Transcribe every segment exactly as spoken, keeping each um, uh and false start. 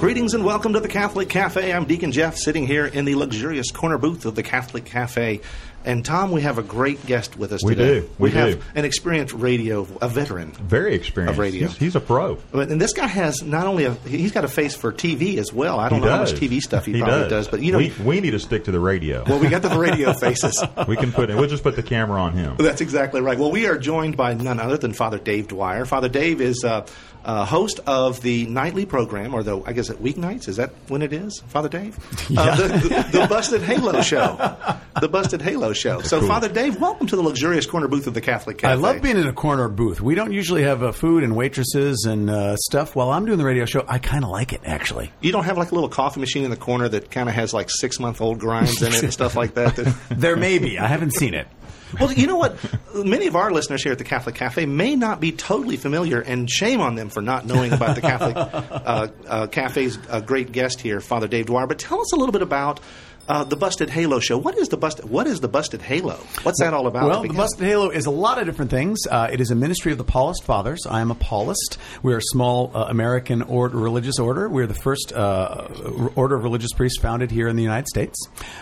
Greetings and welcome to the Catholic Cafe. I'm Deacon Jeff, sitting here in the luxurious corner booth of the Catholic Cafe. And Tom, we have a great guest with us we today. Do. We, we have do. an experienced radio, a veteran. Very experienced. Of radio. He's, he's a pro. And this guy has not only a, he's got a face for T V as well. I don't he know does. how much T V stuff he, he probably does. does. But you know, we, we need to stick to the radio. Well, we got the radio faces. We can put it. We'll just put the camera on him. That's exactly right. Well, we are joined by none other than Father Dave Dwyer. Father Dave is uh, uh, host of the nightly program, or the, I guess at weeknights. Is that when it is, Father Dave? Yeah. Uh, the, the, the Busted Halo Show. The Busted Halo Show. So, cool. Father Dave, welcome to the luxurious corner booth of the Catholic Cafe. I love being in a corner booth. We don't usually have uh, food and waitresses and uh, stuff. While I'm doing the radio show, I kind of like it, actually. You don't have like a little coffee machine in the corner that kind of has like six-month-old grinds in it and stuff like that? that- There may be. I haven't seen it. Well, you know what? Many of our listeners here at the Catholic Cafe may not be totally familiar, and shame on them for not knowing about the Catholic uh, uh, Cafe's uh, great guest here, Father Dave Dwyer. But tell us a little bit about Uh, the Busted Halo Show. What is the Busted? What is the Busted Halo? What's that all about? Well, the Busted Halo is a lot of different things. Uh, it is a ministry of the Paulist Fathers. I am a Paulist. We are a small uh, American or- religious order. We are the first uh, order of religious priests founded here in the United States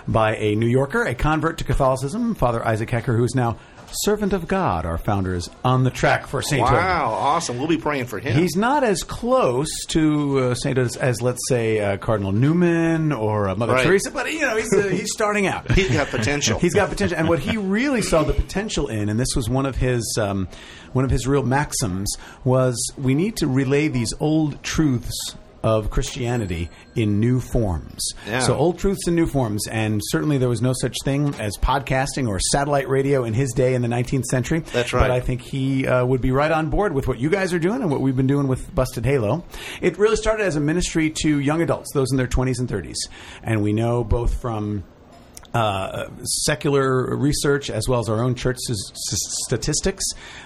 by a New Yorker, a convert to Catholicism, Father Isaac Hecker, who is now Servant of God. Our founder is on the track for sainthood. Wow, awesome. We'll be praying for him. He's not as close to uh, sainthood as, let's say, uh, Cardinal Newman or uh, Mother right. Teresa, but, you know, he's, uh, he's starting out. He's got potential. He's got potential. And what he really saw the potential in, and this was one of his um, one of his real maxims, was we need to relay these old truths of Christianity in new forms. Yeah. So old truths in new forms. And certainly there was no such thing as podcasting or satellite radio in his day in the nineteenth century. That's right. But I think he uh, would be right on board with what you guys are doing and what we've been doing with Busted Halo. It really started as a ministry to young adults, those in their twenties and thirties. And we know both from Uh, secular research as well as our own church s- statistics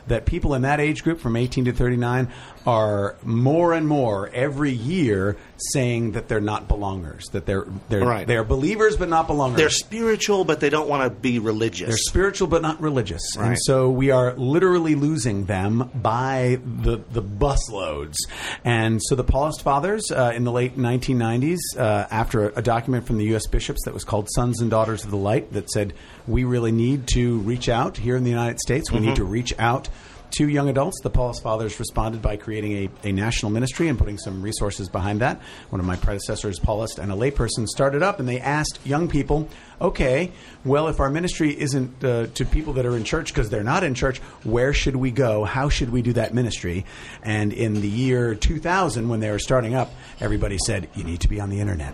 that people in that age group from eighteen to thirty-nine are more and more every year saying that they're not belongers, that they're they're right. they're believers but not belongers. They're spiritual but they don't want to be religious. They're spiritual but not religious. Right. And so we are literally losing them by the the busloads. And so the Paulist Fathers uh, in the late nineteen nineties, uh, after a, a document from the U S bishops that was called Sons and Daughters of the Light that said we really need to reach out here in the United States. We mm-hmm. need to reach out to young adults. The Paulist Fathers responded by creating a, a national ministry and putting some resources behind that. One of my predecessors, Paulist, and a layperson started up, and they asked young people, okay, well, if our ministry isn't uh, to people that are in church because they're not in church, where should we go? How should we do that ministry? And in the year two thousand, when they were starting up, everybody said, you need to be on the internet.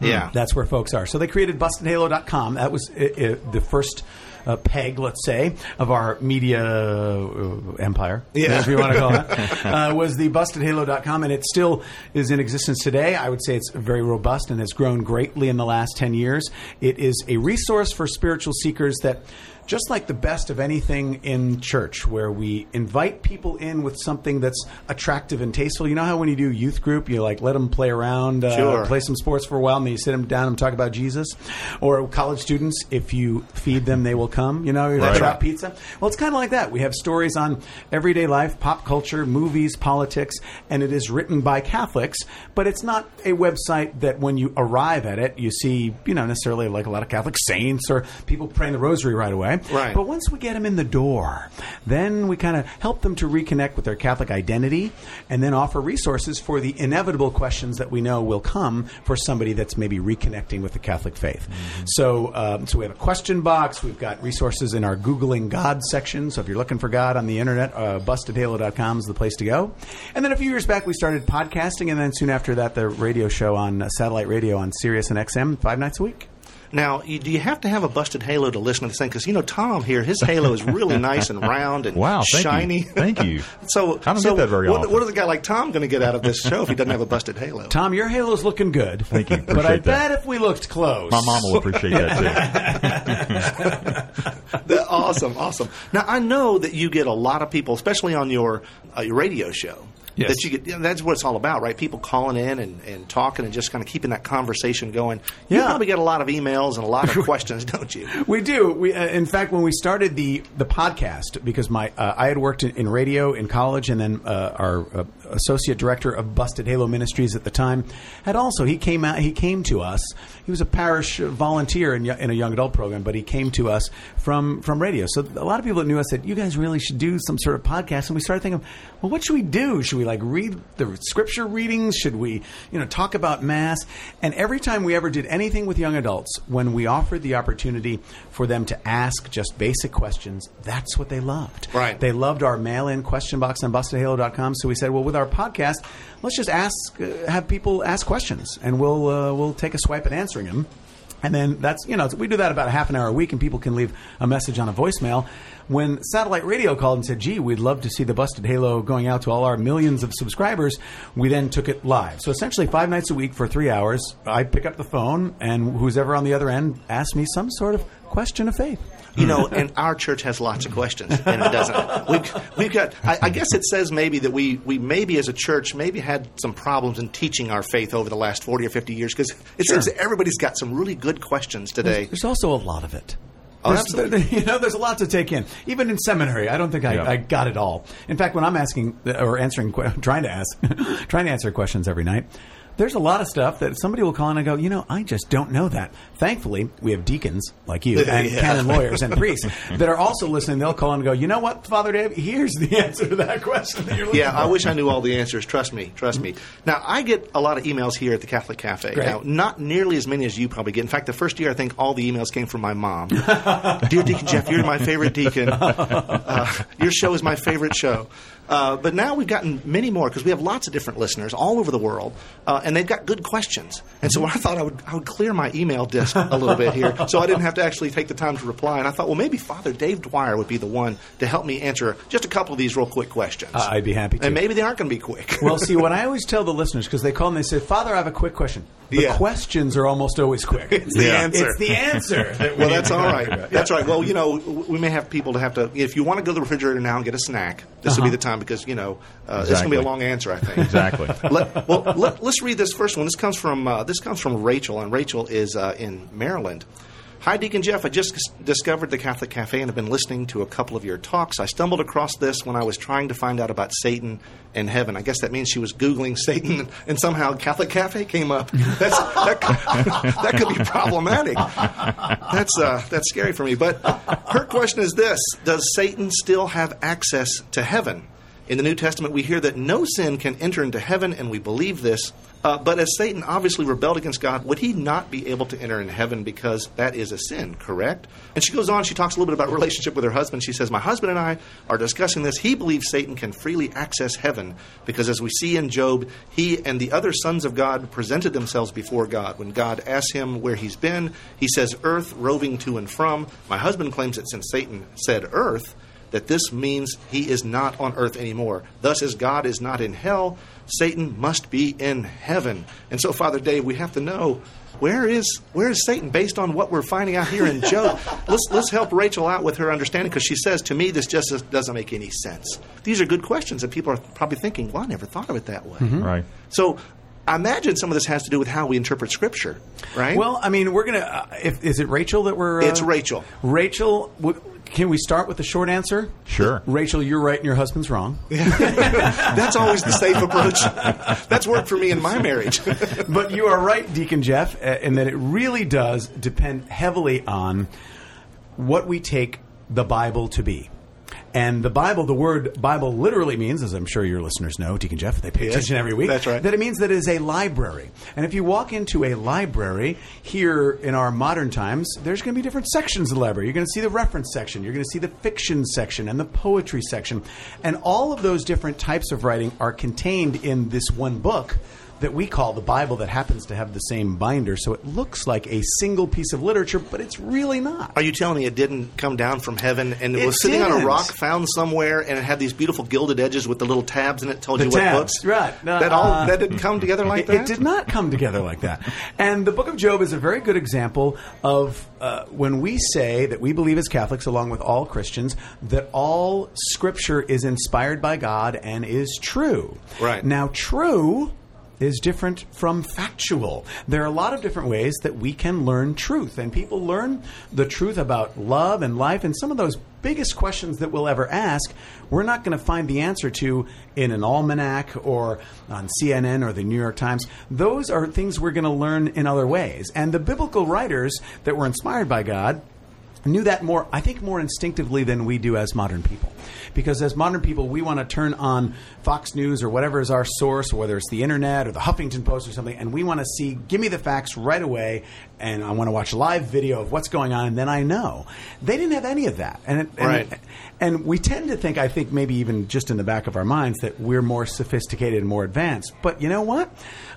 Yeah. That's where folks are. So they created Busted Halo dot com. That was it, it, the first uh, peg, let's say, of our media uh, empire, yeah. if you want to call it, uh, was the Busted Halo dot com, and it still is in existence today. I would say it's very robust and has grown greatly in the last ten years. It is a resource for spiritual seekers that, just like the best of anything in church, where we invite people in with something that's attractive and tasteful. You know how when you do youth group, you like let them play around, uh, sure. play some sports for a while, and then you sit them down and talk about Jesus? Or college students, if you feed them, they will come. You know, you right. drop pizza. Well, it's kind of like that. We have stories on everyday life, pop culture, movies, politics, and it is written by Catholics, but it's not a website that when you arrive at it, you see, you know, necessarily like a lot of Catholic saints or people praying the rosary right away. Right. But once we get them in the door, then we kind of help them to reconnect with their Catholic identity and then offer resources for the inevitable questions that we know will come for somebody that's maybe reconnecting with the Catholic faith. Mm-hmm. So um, so we have a question box. We've got resources in our Googling God section. So if you're looking for God on the internet, uh, Busted Halo dot com is the place to go. And then a few years back, we started podcasting. And then soon after that, the radio show on uh, satellite radio on Sirius and X M five nights a week. Now, you, do you have to have a busted halo to listen to this thing? Because, you know, Tom here, his halo is really nice and round and wow, thank shiny. You. Thank you. so I don't so get that very what, often. What is a guy like Tom going to get out of this show if he doesn't have a busted halo? Tom, your halo's looking good. Thank you. Appreciate but I that. Bet if we looked close. My mom will appreciate that, too. Awesome, awesome. Now, I know that you get a lot of people, especially on your, uh, your radio show. Yes. That you get, you know, that's what it's all about, right? People calling in and, and talking and just kind of keeping that conversation going. You yeah. probably get a lot of emails and a lot of questions, don't you? We do. We, uh, in fact, when we started the, the podcast, because my uh, I had worked in, in radio in college, and then uh, our uh, associate director of Busted Halo Ministries at the time had also, he came out, he came to us. He was a parish volunteer in, in a young adult program, but he came to us from, from radio. So a lot of people that knew us said, you guys really should do some sort of podcast. And we started thinking, well, what should we do? Should we like read the scripture readings? Should we, you know, talk about mass? And every time we ever did anything with young adults, when we offered the opportunity for them to ask just basic questions, that's what they loved. Right. They loved our mail-in question box on busted halo dot com. So we said, well, with our podcast, let's just ask, uh, have people ask questions, and we'll uh, we'll take a swipe at answering them. And then that's, you know, we do that about half an hour a week, and people can leave a message on a voicemail. When satellite radio called and said, gee, we'd love to see the Busted Halo going out to all our millions of subscribers, we then took it live. So essentially five nights a week for three hours, I pick up the phone, and who's ever on the other end asks me some sort of question of faith. You know, and our church has lots of questions, and it doesn't. We've, we've got, I, I guess it says maybe that we, we maybe as a church maybe had some problems in teaching our faith over the last forty or fifty years, because it sure. seems that everybody's got some really good questions today. There's, there's also a lot of it. Oh, absolutely. There, you know, there's a lot to take in. Even in seminary, I don't think I, yeah. I got it all. In fact, when I'm asking or answering, trying to ask, trying to answer questions every night, there's a lot of stuff that somebody will call in and go, you know, I just don't know that. Thankfully, we have deacons like you and yeah. canon lawyers and priests that are also listening. They'll call in and go, you know what, Father Dave, here's the answer to that question that you're looking yeah, for. Yeah, I wish I knew all the answers. Trust me. Trust me. Now, I get a lot of emails here at the Catholic Cafe. Great. Now, not nearly as many as you probably get. In fact, the first year, I think all the emails came from my mom. Dear Deacon Jeff, you're my favorite deacon. Uh, your show is my favorite show. Uh, but now we've gotten many more, because we have lots of different listeners all over the world, uh, and they've got good questions. And so I thought I would I would clear my email disk a little bit here, so I didn't have to actually take the time to reply. And I thought, well, maybe Father Dave Dwyer would be the one to help me answer just a couple of these real quick questions. Uh, I'd be happy to. And maybe they aren't going to be quick. Well, see, what I always tell the listeners, because they call and they say, Father, I have a quick question. The yeah. questions are almost always quick. It's the yeah. answer. It's the answer. That well, that's all right. That's all right. Well, you know, we may have people to have to, if you want to go to the refrigerator now and get a snack, this uh-huh. will be the time, because, you know, uh, exactly. it's going to be a long answer, I think. Exactly. Let, well, let, let's read this first one. This comes from uh, this comes from Rachel, and Rachel is uh, in Maryland. Hi, Deacon Jeff. I just discovered the Catholic Cafe and have been listening to a couple of your talks. I stumbled across this when I was trying to find out about Satan and heaven. I guess that means she was Googling Satan, and somehow Catholic Cafe came up. That's, that, that could be problematic. That's uh, that's scary for me. But her question is this. Does Satan still have access to heaven? In the New Testament, we hear that no sin can enter into heaven, and we believe this. Uh, but as Satan obviously rebelled against God, would he not be able to enter in heaven, because that is a sin, correct? And she goes on. She talks a little bit about relationship with her husband. She says, my husband and I are discussing this. He believes Satan can freely access heaven because, as we see in Job, he and the other sons of God presented themselves before God. When God asks him where he's been, he says, earth, roving to and from. My husband claims that since Satan said earth, that this means he is not on earth anymore. Thus, as God is not in hell, Satan must be in heaven. And so, Father Dave, we have to know, where is where is Satan based on what we're finding out here in Job? let's let's help Rachel out with her understanding, because she says, to me, this just doesn't make any sense. These are good questions that people are probably thinking, well, I never thought of it that way. Mm-hmm. Right. So I imagine some of this has to do with how we interpret Scripture, right? Well, I mean, we're going to uh, – is it Rachel that we're uh, – It's Rachel. Rachel w- – Can we start with the short answer? Sure. Rachel, you're right and your husband's wrong. That's always the safe approach. That's worked for me in my marriage. But you are right, Deacon Jeff, in that it really does depend heavily on what we take the Bible to be. And the Bible, the word Bible literally means, as I'm sure your listeners know, Deacon Jeff, they pay attention yes, every week, that's right. that it means that it is a library. And if you walk into a library here in our modern times, there's going to be different sections of the library. You're going to see the reference section. You're going to see the fiction section and the poetry section. And all of those different types of writing are contained in this one book that we call the Bible that happens to have the same binder, so it looks like a single piece of literature, but it's really not. Are you telling me it didn't come down from heaven and it, it was sitting didn't. on a rock found somewhere, and it had these beautiful gilded edges with the little tabs in it, told the you tabs. what books? Right. No, that all uh, that didn't come together like it, that? It did not come together like that. And the book of Job is a very good example of uh, when we say that we believe as Catholics, along with all Christians, that all Scripture is inspired by God and is true. Right. Now, true is different from factual. There are a lot of different ways that we can learn truth, and people learn the truth about love and life, and some of those biggest questions that we'll ever ask, we're not going to find the answer to in an almanac or on C N N or the New York Times. Those are things we're going to learn in other ways, and the biblical writers that were inspired by God knew that more, I think, more instinctively than we do as modern people. Because as modern people, we want to turn on Fox News or whatever is our source, or whether it's the Internet or the Huffington Post or something, and we want to see, give me the facts right away, and I want to watch live video of what's going on, and then I know. They didn't have any of that. And, it, and, right. and we tend to think, I think maybe even just in the back of our minds, that we're more sophisticated and more advanced. But you know what?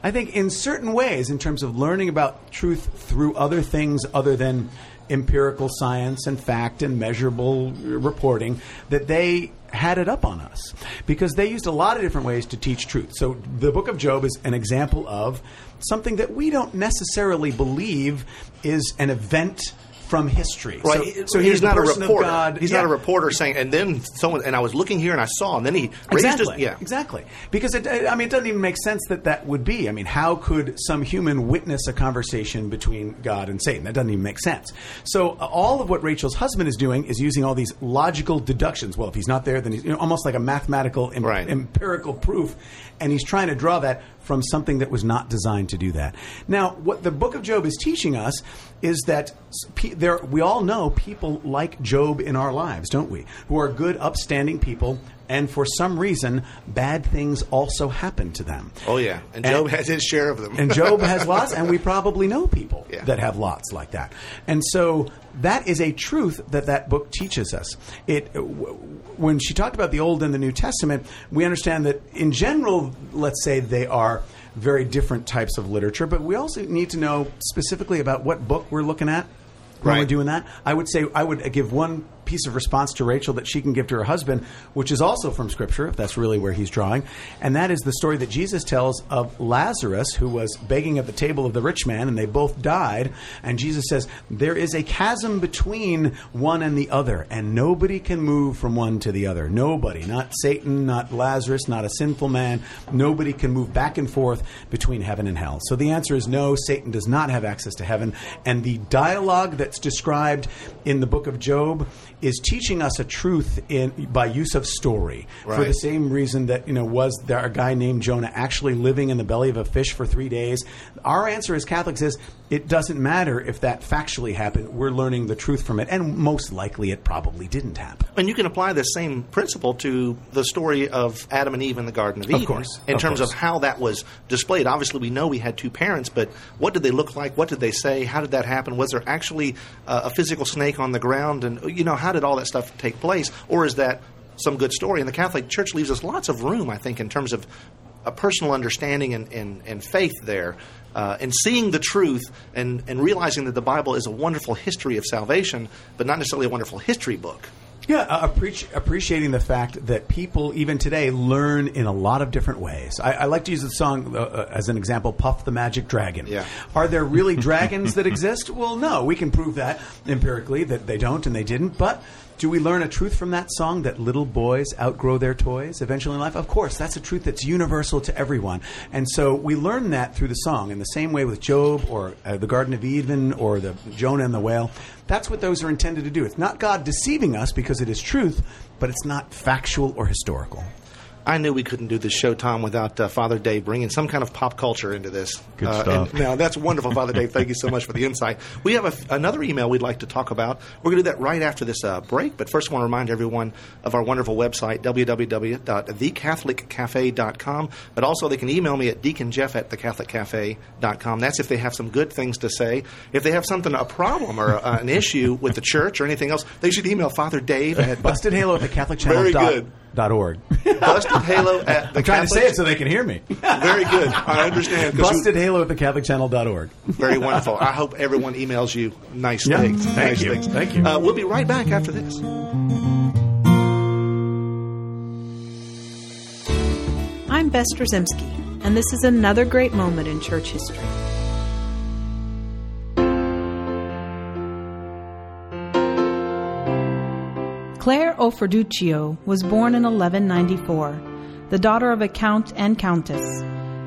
I think in certain ways, in terms of learning about truth through other things other than empirical science and fact and measurable reporting, that they had it up on us because they used a lot of different ways to teach truth. So the book of Job is an example of something that we don't necessarily believe is an event from history. Right. So, so he's, he's not a reporter. He's yeah. not a reporter saying, and then someone, and I was looking here and I saw, and then he raised exactly. his, yeah. Exactly. Because, it, I mean, it doesn't even make sense that that would be. I mean, how could some human witness a conversation between God and Satan? That doesn't even make sense. So uh, all of what Rachel's husband is doing is using all these logical deductions. Well, if he's not there, then he's, you know, almost like a mathematical, em- right. empirical proof. And he's trying to draw that from something that was not designed to do that. Now, what the book of Job is teaching us is that pe- there, we all know people like Job in our lives, don't we? Who are good, upstanding people, and for some reason, bad things also happen to them. Oh, yeah. And, and Job has his share of them. And Job has lots, and we probably know people yeah. that have lots like that. And so that is a truth that that book teaches us. It w- When she talked about the Old and the New Testament, we understand that in general, let's say they are very different types of literature, but we also need to know specifically about what book we're looking at when right. we're doing that. I would say I would give one piece of response to Rachel that she can give to her husband, which is also from Scripture, if that's really where he's drawing, and that is the story that Jesus tells of Lazarus, who was begging at the table of the rich man, and they both died, and Jesus says, there is a chasm between one and the other, and nobody can move from one to the other. Nobody, not Satan, not Lazarus, not a sinful man, nobody can move back and forth between heaven and hell. So the answer is no, Satan does not have access to heaven, and the dialogue that's described in the book of Job is teaching us a truth in by use of story right. for the same reason that, you know, was there a guy named Jonah actually living in the belly of a fish for three days? Our answer as Catholics is it doesn't matter if that factually happened. We're learning the truth from it, and most likely it probably didn't happen. And you can apply the same principle to the story of Adam and Eve in the Garden of Eden. Of course. In of terms course. of how that was displayed. Obviously, we know we had two parents, but what did they look like? What did they say? How did that happen? Was there actually uh, a physical snake on the ground? And, you know, how How did all that stuff take place? Or is that some good story? And the Catholic Church leaves us lots of room, I think, in terms of a personal understanding and, and, and faith there, uh, and seeing the truth and, and realizing that the Bible is a wonderful history of salvation, but not necessarily a wonderful history book. Yeah, uh, appreci- appreciating the fact that people, even today, learn in a lot of different ways. I, I like to use the song uh, as an example, Puff the Magic Dragon. Yeah. Are there really dragons that exist? Well, no. We can prove that empirically, that they don't and they didn't, but do we learn a truth from that song that little boys outgrow their toys eventually in life? Of course, that's a truth that's universal to everyone. And so we learn that through the song in the same way with Job or uh, the Garden of Eden or the Jonah and the whale. That's what those are intended to do. It's not God deceiving us because it is truth, but it's not factual or historical. I knew we couldn't do this show, Tom, without uh, Father Dave bringing some kind of pop culture into this. Good uh, stuff. Now, that's wonderful, Father Dave. Thank you so much for the insight. We have a, another email we'd like to talk about. We're going to do that right after this uh, break. But first, I want to remind everyone of our wonderful website, w w w dot the catholic cafe dot com. But also, they can email me at deacon jeff at the catholic cafe dot com. That's if they have some good things to say. If they have something, a problem or a, an issue with the church or anything else, they should email Father Dave at Busted Halo at the Catholic Channel. Very good. busted halo dot org. Busted Halo at the I'm trying Catholic... to say it so they can hear me. Very good. I understand. busted halo at the catholic channel dot org. Very wonderful. I hope everyone emails you nice yeah. things. Thank nice you. Things. Thank you. Uh, we'll be right back after this. I'm Bess Drzymski, and this is another great moment in church history. Claire Oforduccio was born in eleven ninety-four, the daughter of a count and countess.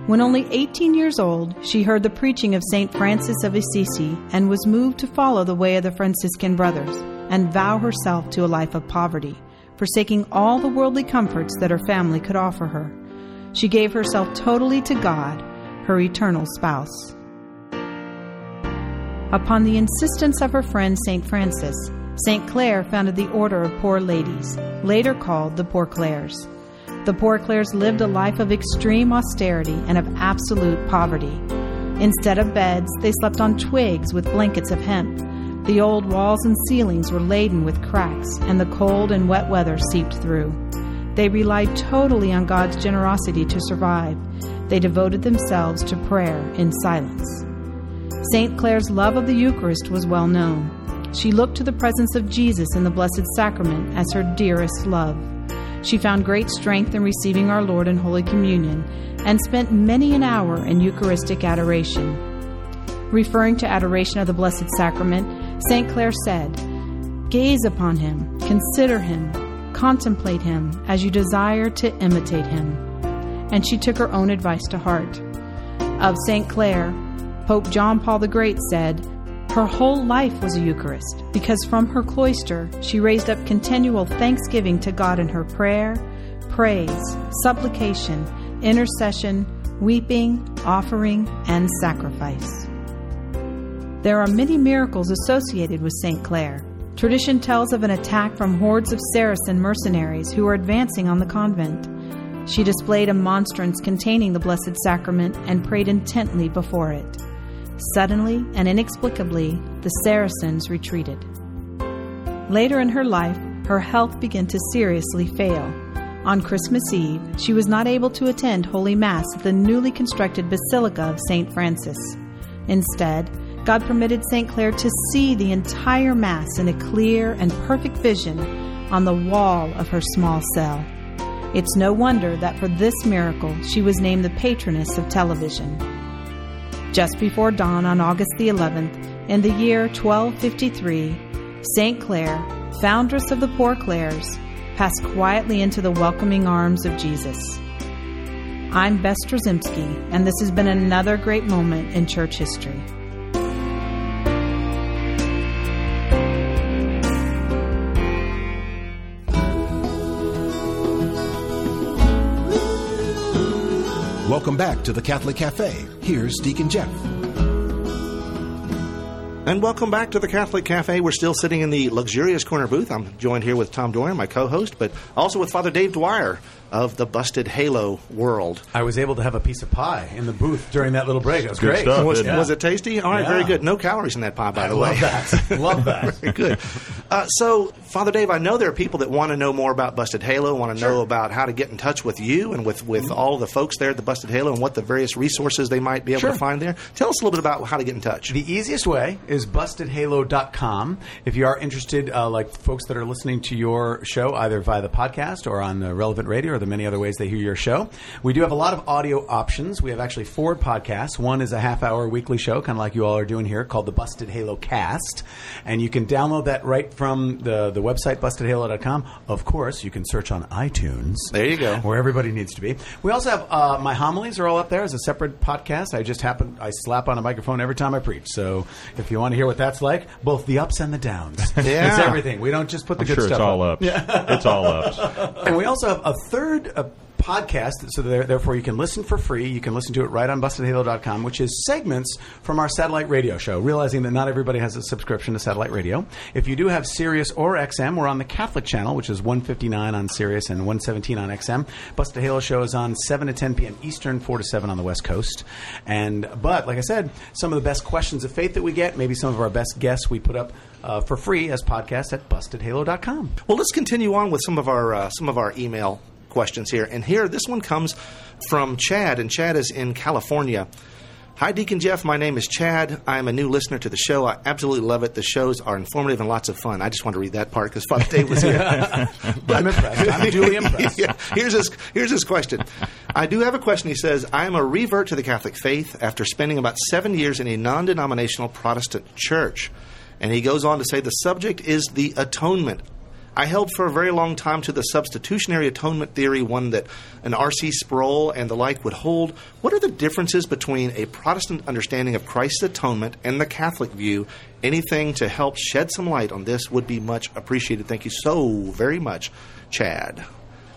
When only eighteen years old, she heard the preaching of Saint Francis of Assisi and was moved to follow the way of the Franciscan brothers and vow herself to a life of poverty, forsaking all the worldly comforts that her family could offer her. She gave herself totally to God, her eternal spouse. Upon the insistence of her friend Saint Francis, Saint Clare founded the Order of Poor Ladies, later called the Poor Clares. The Poor Clares lived a life of extreme austerity and of absolute poverty. Instead of beds, they slept on twigs with blankets of hemp. The old walls and ceilings were laden with cracks, and the cold and wet weather seeped through. They relied totally on God's generosity to survive. They devoted themselves to prayer in silence. Saint Clare's love of the Eucharist was well known. She looked to the presence of Jesus in the Blessed Sacrament as her dearest love. She found great strength in receiving our Lord in Holy Communion and spent many an hour in Eucharistic adoration. Referring to adoration of the Blessed Sacrament, Saint Clare said, "Gaze upon him, consider him, contemplate him as you desire to imitate him." And she took her own advice to heart. Of Saint Clare, Pope John Paul the Great said, "Her whole life was a Eucharist, because from her cloister she raised up continual thanksgiving to God in her prayer, praise, supplication, intercession, weeping, offering, and sacrifice." There are many miracles associated with Saint Clare. Tradition tells of an attack from hordes of Saracen mercenaries who were advancing on the convent. She displayed a monstrance containing the Blessed Sacrament and prayed intently before it. Suddenly and inexplicably, the Saracens retreated. Later in her life, her health began to seriously fail. On Christmas Eve, she was not able to attend Holy Mass at the newly constructed Basilica of Saint Francis. Instead, God permitted Saint Clare to see the entire Mass in a clear and perfect vision on the wall of her small cell. It's no wonder that for this miracle, she was named the patroness of television. Just before dawn on August the eleventh, in the year twelve fifty-three, Saint Clare, foundress of the Poor Clares, passed quietly into the welcoming arms of Jesus. I'm Bess Drzymski, and this has been another great moment in church history. Welcome back to the Catholic Cafe. Here's Deacon Jeff. And welcome back to the Catholic Cafe. We're still sitting in the luxurious corner booth. I'm joined here with Tom Doran, my co-host, but also with Father Dave Dwyer of the Busted Halo world. I was able to have a piece of pie in the booth during that little break. It was good great. Stuff, was, yeah. was it tasty? All right, yeah. Very good. No calories in that pie, by I the love way. That. Love that. Very good. Uh, so, Father Dave, I know there are people that want to know more about Busted Halo, want to sure. know about how to get in touch with you and with, with mm-hmm. all the folks there at the Busted Halo and what the various resources they might be able sure. to find there. Tell us a little bit about how to get in touch. The easiest way is busted halo dot com. If you are interested, uh, like folks that are listening to your show, either via the podcast or on the relevant radio or the many other ways they hear your show, we do have a lot of audio options. We have actually four podcasts. One is a half-hour weekly show, kind of like you all are doing here, called the Busted Halo Cast. And you can download that right from the, the website, busted halo dot com. Of course, you can search on iTunes. There you go. Where everybody needs to be. We also have uh, my homilies are all up there as a separate podcast. I just happen – I slap on a microphone every time I preach. So if you want to hear what that's like, both the ups and the downs. Yeah. It's everything. We don't just put the I'm good sure stuff it's all up. Ups. Yeah. It's all ups. And we also have a third uh, – podcast, so therefore you can listen for free. You can listen to it right on Busted Halo dot com, which is segments from our satellite radio show, realizing that not everybody has a subscription to satellite radio. If you do have Sirius or X M, we're on the Catholic channel, which is one fifty-nine on Sirius and one seventeen on X M. Busted Halo Show is on seven to ten p.m. Eastern, four to seven on the West Coast. And But, like I said, some of the best questions of faith that we get, maybe some of our best guests we put up uh, for free as podcasts at Busted Halo dot com. Well, let's continue on with some of our, uh, some of our email questions here. And here, this one comes from Chad, and Chad is in California. Hi, Deacon Jeff. My name is Chad. I am a new listener to the show. I absolutely love it. The shows are informative and lots of fun. I just want to read that part because Father Dave was here. But I'm impressed. I'm duly impressed. Yeah. Here's his, here's his question. I do have a question. He says, I am a revert to the Catholic faith after spending about seven years in a non-denominational Protestant church. And he goes on to say the subject is the atonement. I held for a very long time to the substitutionary atonement theory, one that an R C Sproul and the like would hold. What are the differences between a Protestant understanding of Christ's atonement and the Catholic view? Anything to help shed some light on this would be much appreciated. Thank you so very much, Chad.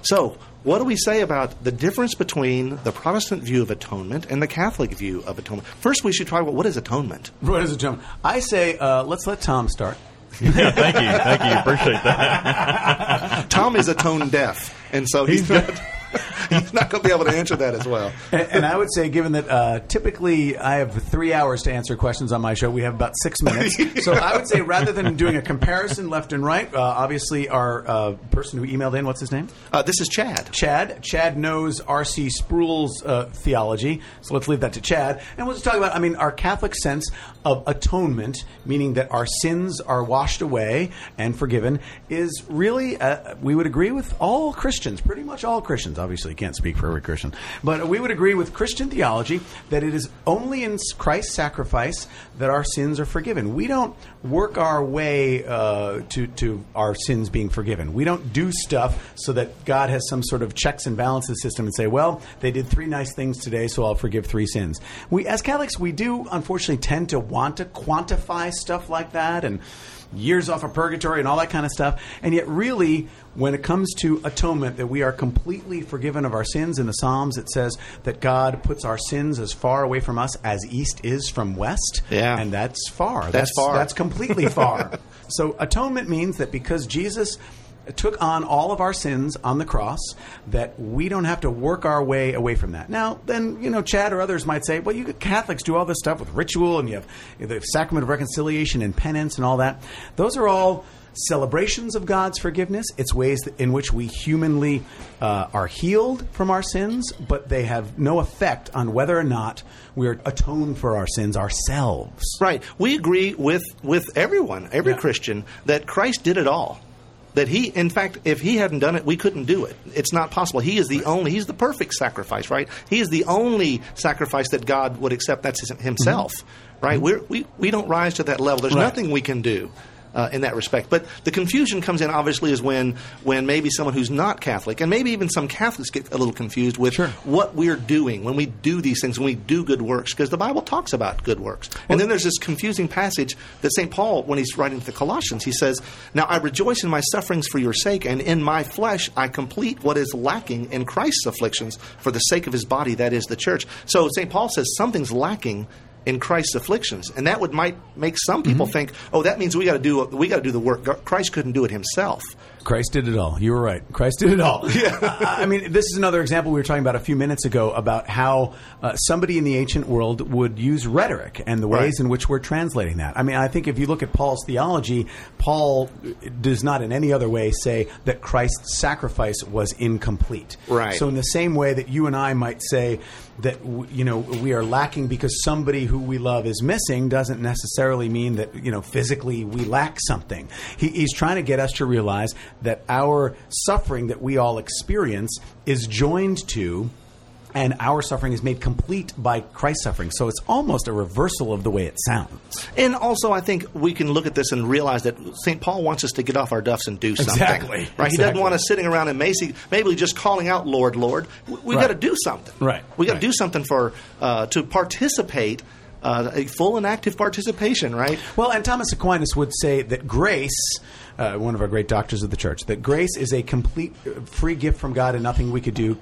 So, what do we say about the difference between the Protestant view of atonement and the Catholic view of atonement? First, we should try, what is atonement? What is atonement? I say, uh, let's let Tom start. Yeah, thank you, thank you, appreciate that. Tom is a tone deaf, and so he's not, he's not going to be able to answer that as well. And, and I would say, given that uh, typically I have three hours to answer questions on my show, we have about six minutes. Yeah. So I would say, rather than doing a comparison left and right, uh, obviously our uh, person who emailed in, what's his name? Uh, this is Chad. Chad. Chad knows R C Sproul's uh, theology, so let's leave that to Chad. And we'll just talk about, I mean, our Catholic sense of atonement, meaning that our sins are washed away and forgiven, is really, uh, we would agree with all Christians, pretty much all Christians. Obviously, you can't speak for every Christian. But we would agree with Christian theology that it is only in Christ's sacrifice that our sins are forgiven. We don't work our way uh, to, to our sins being forgiven. We don't do stuff so that God has some sort of checks and balances system and say, well, they did three nice things today, so I'll forgive three sins. We, as Catholics, we do, unfortunately, tend to want to quantify stuff like that and years off of purgatory and all that kind of stuff. And yet really, when it comes to atonement, that we are completely forgiven of our sins. In the Psalms, it says that God puts our sins as far away from us as east is from west. Yeah. And that's far. That's, that's far. That's completely far. So atonement means that because Jesus took on all of our sins on the cross, that we don't have to work our way away from that. Now, then, you know, Chad or others might say, well, you Catholics do all this stuff with ritual, and you have the sacrament of reconciliation and penance and all that. Those are all celebrations of God's forgiveness. It's ways in which we humanly uh, are healed from our sins, but they have no effect on whether or not we are atoned for our sins ourselves. Right. We agree with, with everyone, every yeah. Christian, that Christ did it all. That he, in fact, if he hadn't done it, we couldn't do it. It's not possible. He is the only, he's the perfect sacrifice, right? He is the only sacrifice that God would accept. That's his, himself, mm-hmm. right? Mm-hmm. We're, we we don't rise to that level. There's right. nothing we can do uh, in that respect. But the confusion comes in, obviously, is when, when maybe someone who's not Catholic, and maybe even some Catholics get a little confused with sure. what we're doing when we do these things, when we do good works, because the Bible talks about good works. Well, and then there's this confusing passage that Saint Paul, when he's writing to the Colossians, he says, now I rejoice in my sufferings for your sake, and in my flesh I complete what is lacking in Christ's afflictions for the sake of his body, that is the church. So Saint Paul says something's lacking in Christ's afflictions, and that would might make some people mm-hmm. think, "Oh, that means we got to do we got to do the work. Christ couldn't do it himself. Christ did it all. You were right. Christ did it all." Yeah. I mean, this is another example we were talking about a few minutes ago about how uh, somebody in the ancient world would use rhetoric and the ways right. in which we're translating that. I mean, I think if you look at Paul's theology, Paul does not in any other way say that Christ's sacrifice was incomplete. Right. So, in the same way that you and I might say that you know we are lacking because somebody who we love is missing doesn't necessarily mean that you know physically we lack something. He, he's trying to get us to realize that our suffering that we all experience is joined to, and our suffering is made complete by Christ's suffering. So it's almost a reversal of the way it sounds. And also, I think we can look at this and realize that Saint Paul wants us to get off our duffs and do something. Exactly. Right? Exactly. He doesn't want us sitting around and Macy, maybe just calling out, Lord, Lord. We've right. got to do something. Right. We've got right. to do something for uh, to participate uh, a full and active participation, right? Well, and Thomas Aquinas would say that grace, uh, one of our great doctors of the church, that grace is a complete free gift from God, and nothing we could do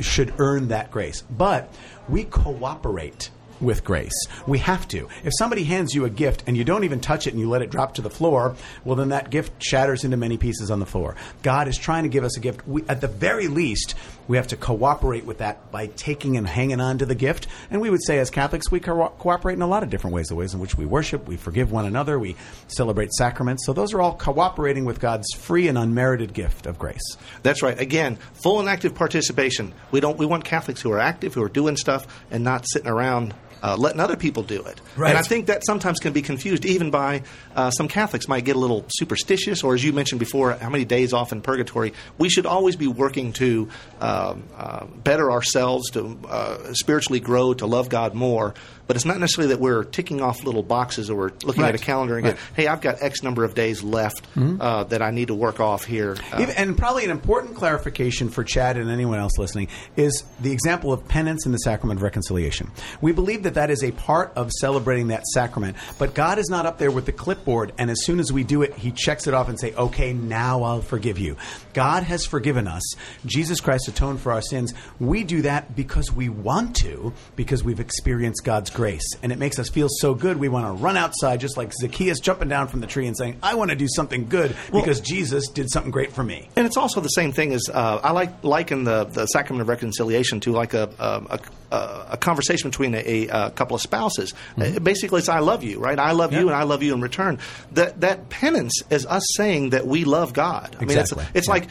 should earn that grace. But we cooperate with grace. We have to. If somebody hands you a gift and you don't even touch it and you let it drop to the floor, well, then that gift shatters into many pieces on the floor. God is trying to give us a gift. We, at the very least, we have to cooperate with that by taking and hanging on to the gift. And we would say as Catholics, we co- cooperate in a lot of different ways, the ways in which we worship, we forgive one another, we celebrate sacraments. So those are all cooperating with God's free and unmerited gift of grace. That's right. Again, full and active participation. We don't. We want Catholics who are active, who are doing stuff and not sitting around Uh, letting other people do it. Right. And I think that sometimes can be confused even by uh, some Catholics might get a little superstitious, or as you mentioned before, how many days off in purgatory. We should always be working to um, uh, better ourselves, to uh, spiritually grow, to love God more. But it's not necessarily that we're ticking off little boxes or we're looking right. at a calendar and right. going, hey, I've got X number of days left mm-hmm. uh, that I need to work off here. Uh, and probably an important clarification for Chad and anyone else listening is the example of penance and the sacrament of reconciliation. We believe that that is a part of celebrating that sacrament. But God is not up there with the clipboard, and as soon as we do it, he checks it off and say, okay, now I'll forgive you. God has forgiven us. Jesus Christ atoned for our sins. We do that because we want to, because we've experienced God's grace. And it makes us feel so good, we want to run outside, just like Zacchaeus jumping down from the tree and saying, I want to do something good because well, Jesus did something great for me. And it's also the same thing as, uh, I like liken the, the sacrament of reconciliation to like a, a, a, a conversation between a, a A couple of spouses. Mm-hmm. Uh, basically, it's I love you, right? I love yeah. you and I love you in return. That that penance is us saying that we love God. I exactly. mean, it's, it's yeah. like,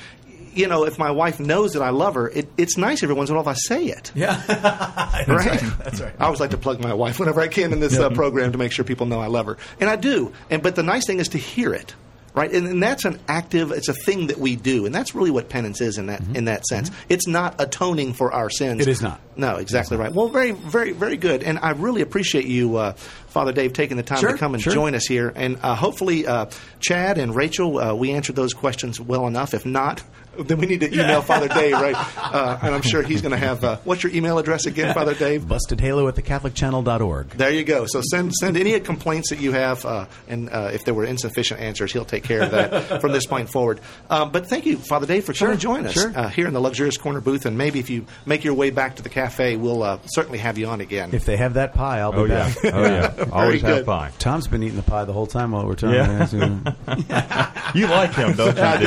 you know, if my wife knows that I love her, it, it's nice every once in a while if I say it. Yeah. That's right? right? That's right. I always like to plug my wife whenever I can in this yeah. uh, program to make sure people know I love her. And I do. And But the nice thing is to hear it. Right, and, and that's an active. It's a thing that we do, and that's really what penance is in that mm-hmm. in that sense. Mm-hmm. It's not atoning for our sins. It is not. No, exactly right. Not. Well, very, very, very good. And I really appreciate you, uh, Father Dave, taking the time sure, to come and sure. join us here. And uh, hopefully, uh, Chad and Rachel, uh, we answered those questions well enough. If not, then we need to email yeah. Father Dave, right? Uh, and I'm sure he's going to have uh, – what's your email address again, Father Dave? BustedHalo at the Catholic Channel dot org. There you go. So send send any complaints that you have, uh, and uh, if there were insufficient answers, he'll take care of that from this point forward. Uh, but thank you, Father Dave, for coming sure, and joining us sure. uh, here in the luxurious corner booth. And maybe if you make your way back to the cafe, we'll uh, certainly have you on again. If they have that pie, I'll be oh, back. Yeah. Oh, yeah. Always have pie. Tom's been eating the pie the whole time while we're talking. Yeah. You like him, don't you? I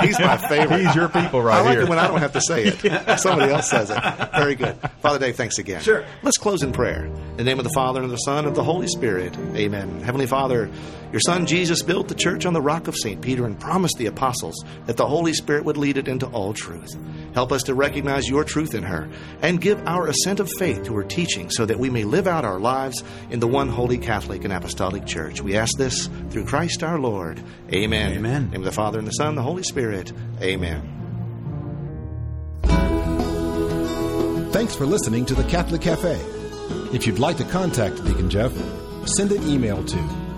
do. He's my favorite. He's your people right here. I like here. It when I don't have to say it. yeah. Somebody else says it. Very good. Father Dave, thanks again. Sure. Let's close in prayer. In the name of the Father, and of the Son, and of the Holy Spirit. Amen. Heavenly Father, your Son Jesus built the church on the rock of Saint Peter and promised the apostles that the Holy Spirit would lead it into all truth. Help us to recognize your truth in her and give our assent of faith to her teaching so that we may live out our lives in the one holy Catholic and Apostolic Church. We ask this through Christ our Lord. Amen. Amen. In the name of the Father, and the Son, and the Holy Spirit. Amen. Thanks for listening to The Catholic Cafe. If you'd like to contact Deacon Jeff, send an email to